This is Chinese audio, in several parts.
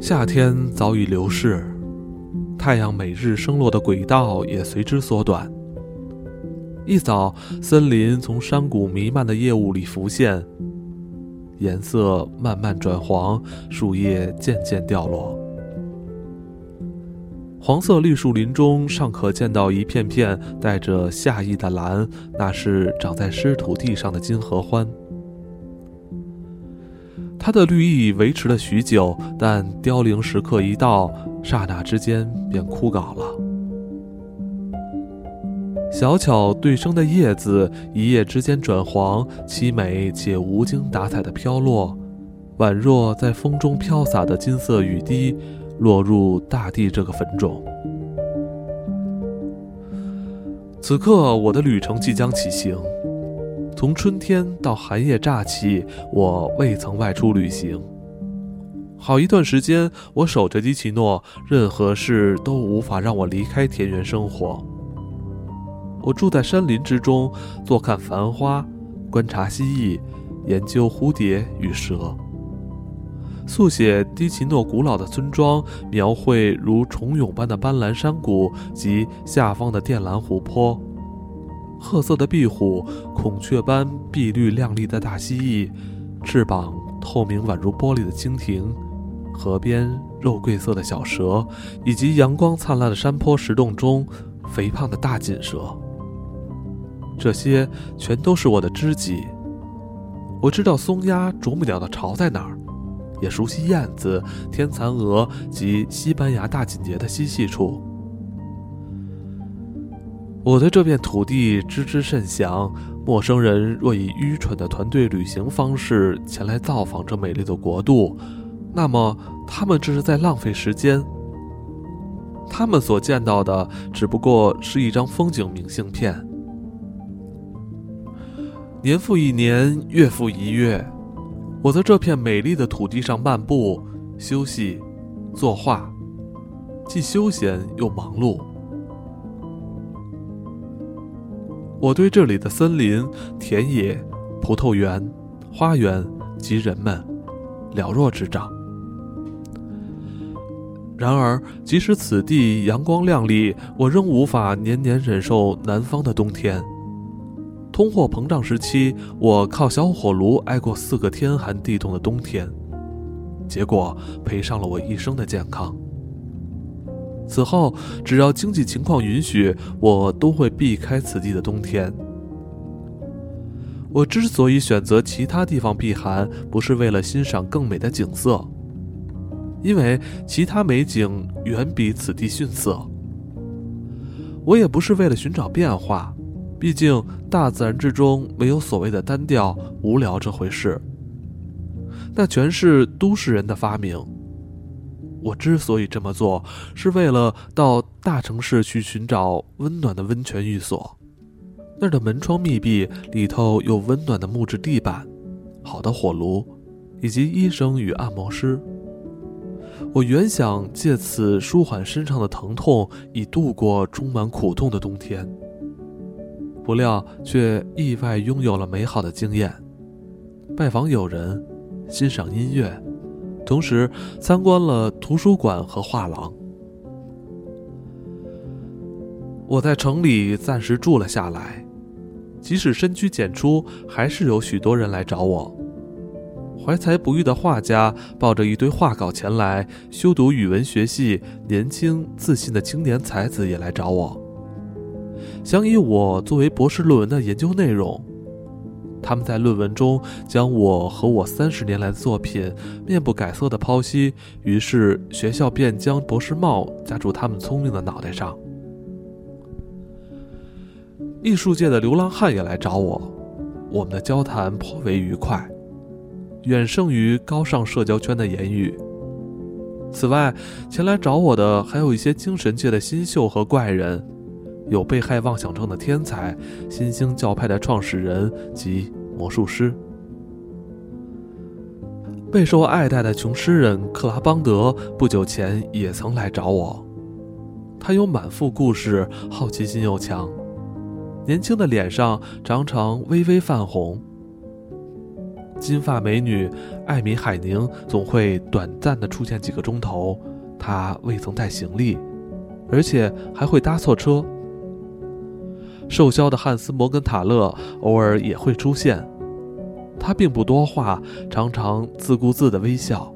夏天早已流逝，太阳每日升落的轨道也随之缩短。一早，森林从山谷弥漫的夜雾里浮现，颜色慢慢转黄，树叶渐渐掉落。黄色绿树林中尚可见到一片片带着夏意的蓝，那是长在湿土地上的金合欢。它的绿意维持了许久，但凋零时刻一到，刹那之间便枯槁了。小巧对生的叶子一夜之间转黄，凄美且无精打采的飘落，宛若在风中飘洒的金色雨滴，落入大地这个坟冢。此刻我的旅程即将起行，从春天到寒夜乍起，我未曾外出旅行。好一段时间，我守着基奇诺，任何事都无法让我离开田园生活。我住在山林之中，坐看繁花，观察蜥蜴，研究蝴蝶与蛇，速写基奇诺古老的村庄，描绘如虫蛹般的斑斓山谷及下方的靛蓝湖泊，褐色的壁虎，孔雀般碧绿亮丽的大蜥蜴，翅膀透明宛如玻璃的蜻蜓，河边肉桂色的小蛇，以及阳光灿烂的山坡石洞中肥胖的大锦蛇。这些全都是我的知己。我知道松鸦、啄木鸟的巢在哪儿，也熟悉燕子、天蚕蛾及西班牙大锦蝶的栖息处。我对这片土地知之甚详，陌生人若以愚蠢的团队旅行方式前来造访这美丽的国度，那么他们这是在浪费时间。他们所见到的只不过是一张风景明信片。年复一年，月复一月，我在这片美丽的土地上漫步、休息、作画，既休闲又忙碌。我对这里的森林、田野、葡萄园、花园及人们了若指掌。然而，即使此地阳光亮丽，我仍无法年年忍受南方的冬天。通货膨胀时期，我靠小火炉挨过4个天寒地冻的冬天，结果赔上了我一生的健康。此后，只要经济情况允许，我都会避开此地的冬天。我之所以选择其他地方避寒，不是为了欣赏更美的景色，因为其他美景远比此地逊色。我也不是为了寻找变化，毕竟大自然之中没有所谓的单调无聊这回事，那全是都市人的发明。我之所以这么做，是为了到大城市去寻找温暖的温泉浴所，那儿的门窗密闭，里头有温暖的木质地板、好的火炉，以及医生与按摩师。我原想借此舒缓身上的疼痛，以度过充满苦痛的冬天，不料却意外拥有了美好的经验：拜访友人，欣赏音乐，同时参观了图书馆和画廊。我在城里暂时住了下来，即使深居简出，还是有许多人来找我。怀才不遇的画家抱着一堆画稿前来，修读语文学系年轻自信的青年才子也来找我，想以我作为博士论文的研究内容。他们在论文中将我和我30年来的作品面不改色地剖析，于是学校便将博士帽加注他们聪明的脑袋上。艺术界的流浪汉也来找我，我们的交谈颇为愉快，远胜于高尚社交圈的言语。此外，前来找我的还有一些精神界的新秀和怪人，有被害妄想症的天才、新兴教派的创始人及魔术师。备受爱戴的穷诗人克拉邦德不久前也曾来找我，他有满腹故事，好奇心又强，年轻的脸上常常微微泛红。金发美女艾米海宁总会短暂地出现几个钟头，她未曾带行李，而且还会搭错车。瘦削的汉斯·摩根塔勒偶尔也会出现，他并不多话，常常自顾自地微笑，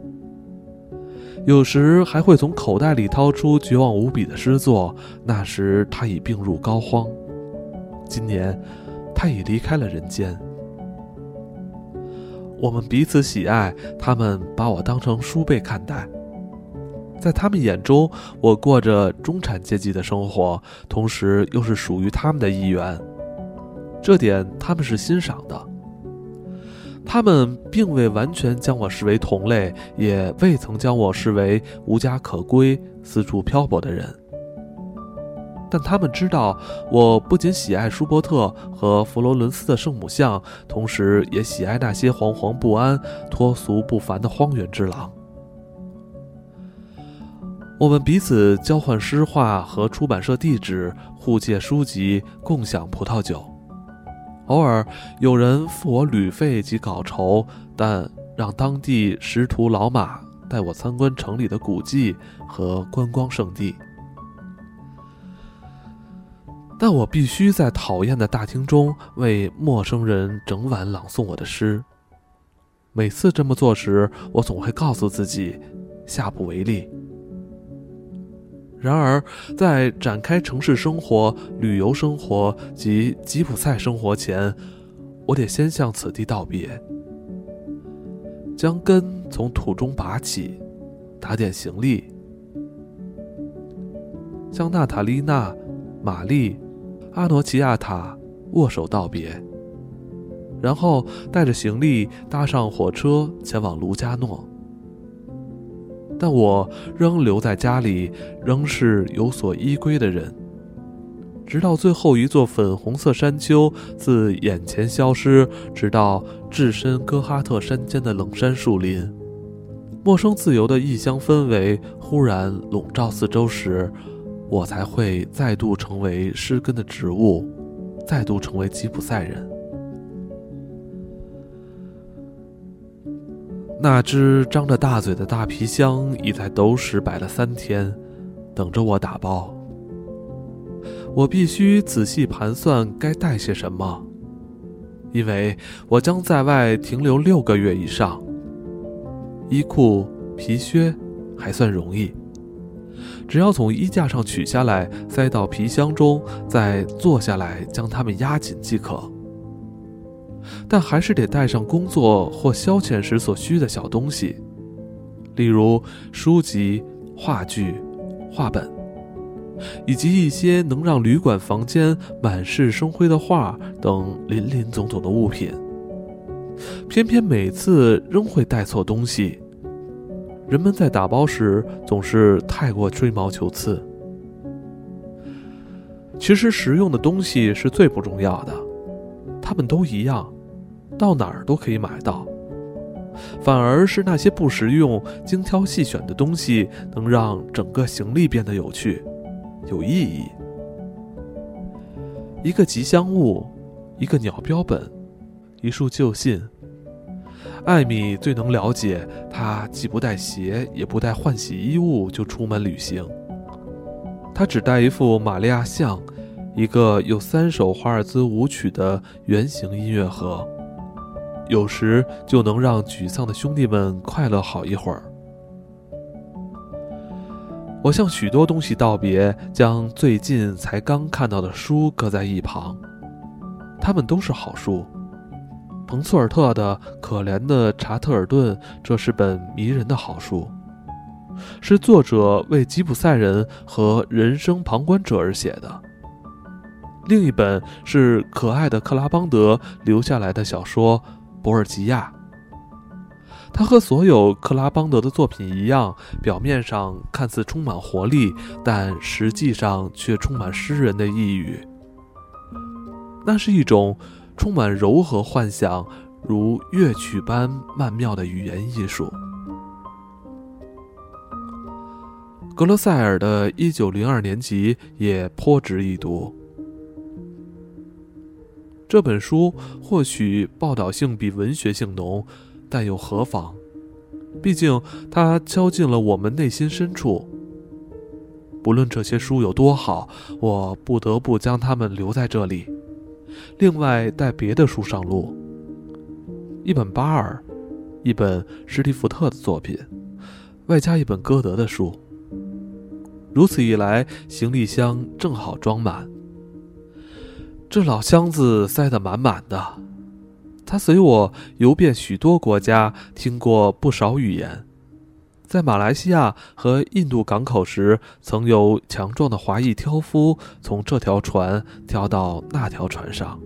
有时还会从口袋里掏出绝望无比的诗作，那时他已病入膏肓。今年他已离开了人间。我们彼此喜爱，他们把我当成书辈看待。在他们眼中，我过着中产阶级的生活，同时又是属于他们的一员，这点他们是欣赏的。他们并未完全将我视为同类，也未曾将我视为无家可归、四处漂泊的人。但他们知道，我不仅喜爱舒伯特和佛罗伦斯的圣母像，同时也喜爱那些惶惶不安、脱俗不凡的荒原之狼。我们彼此交换诗画和出版社地址，互借书籍，共享葡萄酒。偶尔有人付我旅费及稿酬，但让当地识途老马带我参观城里的古迹和观光圣地。但我必须在讨厌的大厅中为陌生人整晚朗诵我的诗。每次这么做时，我总会告诉自己，下不为例。然而在展开城市生活、旅游生活及吉普赛生活前，我得先向此地道别，将根从土中拔起，打点行李，向娜塔莉娜、玛丽、阿诺奇亚塔握手道别，然后带着行李搭上火车前往卢加诺。但我仍留在家里，仍是有所依归的人，直到最后一座粉红色山丘自眼前消失，直到置身哥哈特山间的冷杉树林。陌生自由的异乡氛围忽然笼罩四周时，我才会再度成为失根的植物，再度成为吉普赛人。那只张着大嘴的大皮箱已在斗室摆了3天，等着我打包。我必须仔细盘算该带些什么，因为我将在外停留6个月以上。衣裤、皮靴还算容易，只要从衣架上取下来，塞到皮箱中，再坐下来将它们压紧即可。但还是得带上工作或消遣时所需的小东西，例如书籍、话剧、画本，以及一些能让旅馆房间满是生辉的画等林林总总的物品。偏偏每次仍会带错东西，人们在打包时总是太过吹毛求疵。其实实用的东西是最不重要的，他们都一样，到哪儿都可以买到。反而是那些不实用、精挑细选的东西，能让整个行李变得有趣、有意义。一个吉祥物，一个鸟标本，一束旧信。艾米最能了解，她既不带鞋，也不带换洗衣物就出门旅行。她只带一副玛利亚像，一个有3首华尔兹舞曲的圆形音乐盒，有时就能让沮丧的兄弟们快乐好一会儿。我向许多东西道别，将最近才刚看到的书搁在一旁，它们都是好书。彭措尔特的《可怜的查特尔顿》，这是本迷人的好书，是作者为吉普赛人和人生旁观者而写的。另一本是可爱的克拉邦德留下来的小说《博尔吉亚》。他和所有克拉邦德的作品一样，表面上看似充满活力，但实际上却充满诗人的抑郁。那是一种充满柔和幻想，如乐曲般曼妙的语言艺术。格罗塞尔的1902年集也颇值一读。这本书或许报道性比文学性浓，但又何妨？毕竟它敲进了我们内心深处。不论这些书有多好，我不得不将它们留在这里，另外带别的书上路。一本巴尔，一本史蒂福特的作品，外加一本歌德的书。如此一来，行李箱正好装满。这老箱子塞得满满的，它随我游遍许多国家，听过不少语言。在马来西亚和印度港口时，曾有强壮的华裔挑夫从这条船挑到那条船上，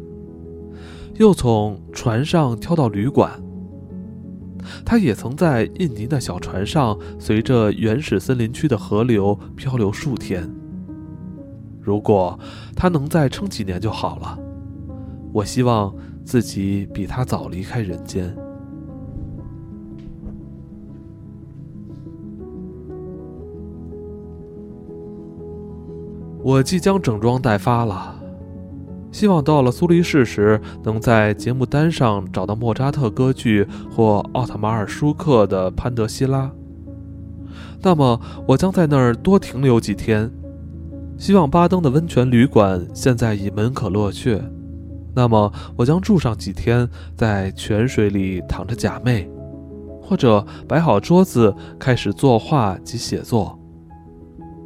又从船上挑到旅馆。他也曾在印尼的小船上随着原始森林区的河流漂流数天。如果他能再撑几年就好了，我希望自己比他早离开人间。我即将整装待发了，希望到了苏黎世时，能在节目单上找到莫扎特歌剧或奥特马尔舒克的《潘德西拉》。那么我将在那儿多停留几天。希望巴登的温泉旅馆现在已门可罗雀，那么我将住上几天，在泉水里躺着假寐，或者摆好桌子开始作画及写作。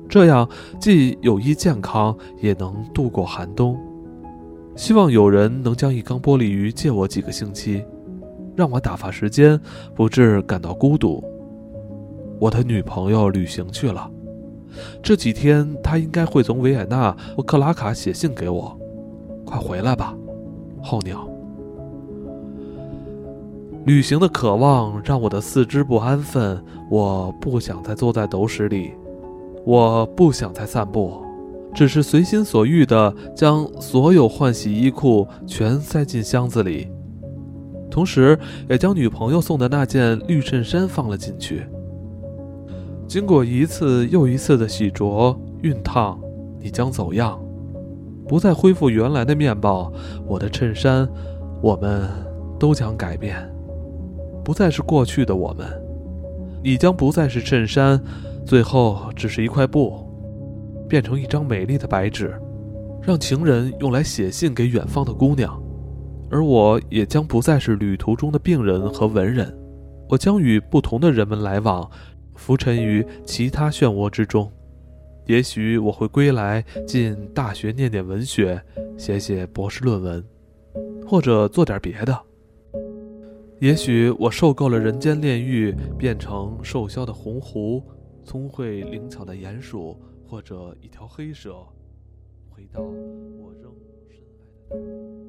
这样既有益健康，也能度过寒冬。希望有人能将一缸玻璃鱼借我几个星期，让我打发时间，不致感到孤独。我的女朋友旅行去了，这几天她应该会从维也纳或克拉卡写信给我，快回来吧，候鸟。旅行的渴望让我的四肢不安分，我不想再坐在斗室里，我不想再散步。只是随心所欲地将所有换洗衣裤全塞进箱子里，同时也将女朋友送的那件绿衬衫放了进去。经过一次又一次的洗濯熨烫，你将走样，不再恢复原来的面貌。我的衬衫，我们都将改变，不再是过去的我们。你将不再是衬衫，最后只是一块布，变成一张美丽的白纸，让情人用来写信给远方的姑娘。而我也将不再是旅途中的病人和文人，我将与不同的人们来往，浮沉于其他漩涡之中。也许我会归来，进大学念念文学，写写博士论文，或者做点别的。也许我受够了人间炼狱，变成瘦削的红狐，聪慧灵巧的鼹鼠，或者一条黑蛇，回到我仍深爱的大地。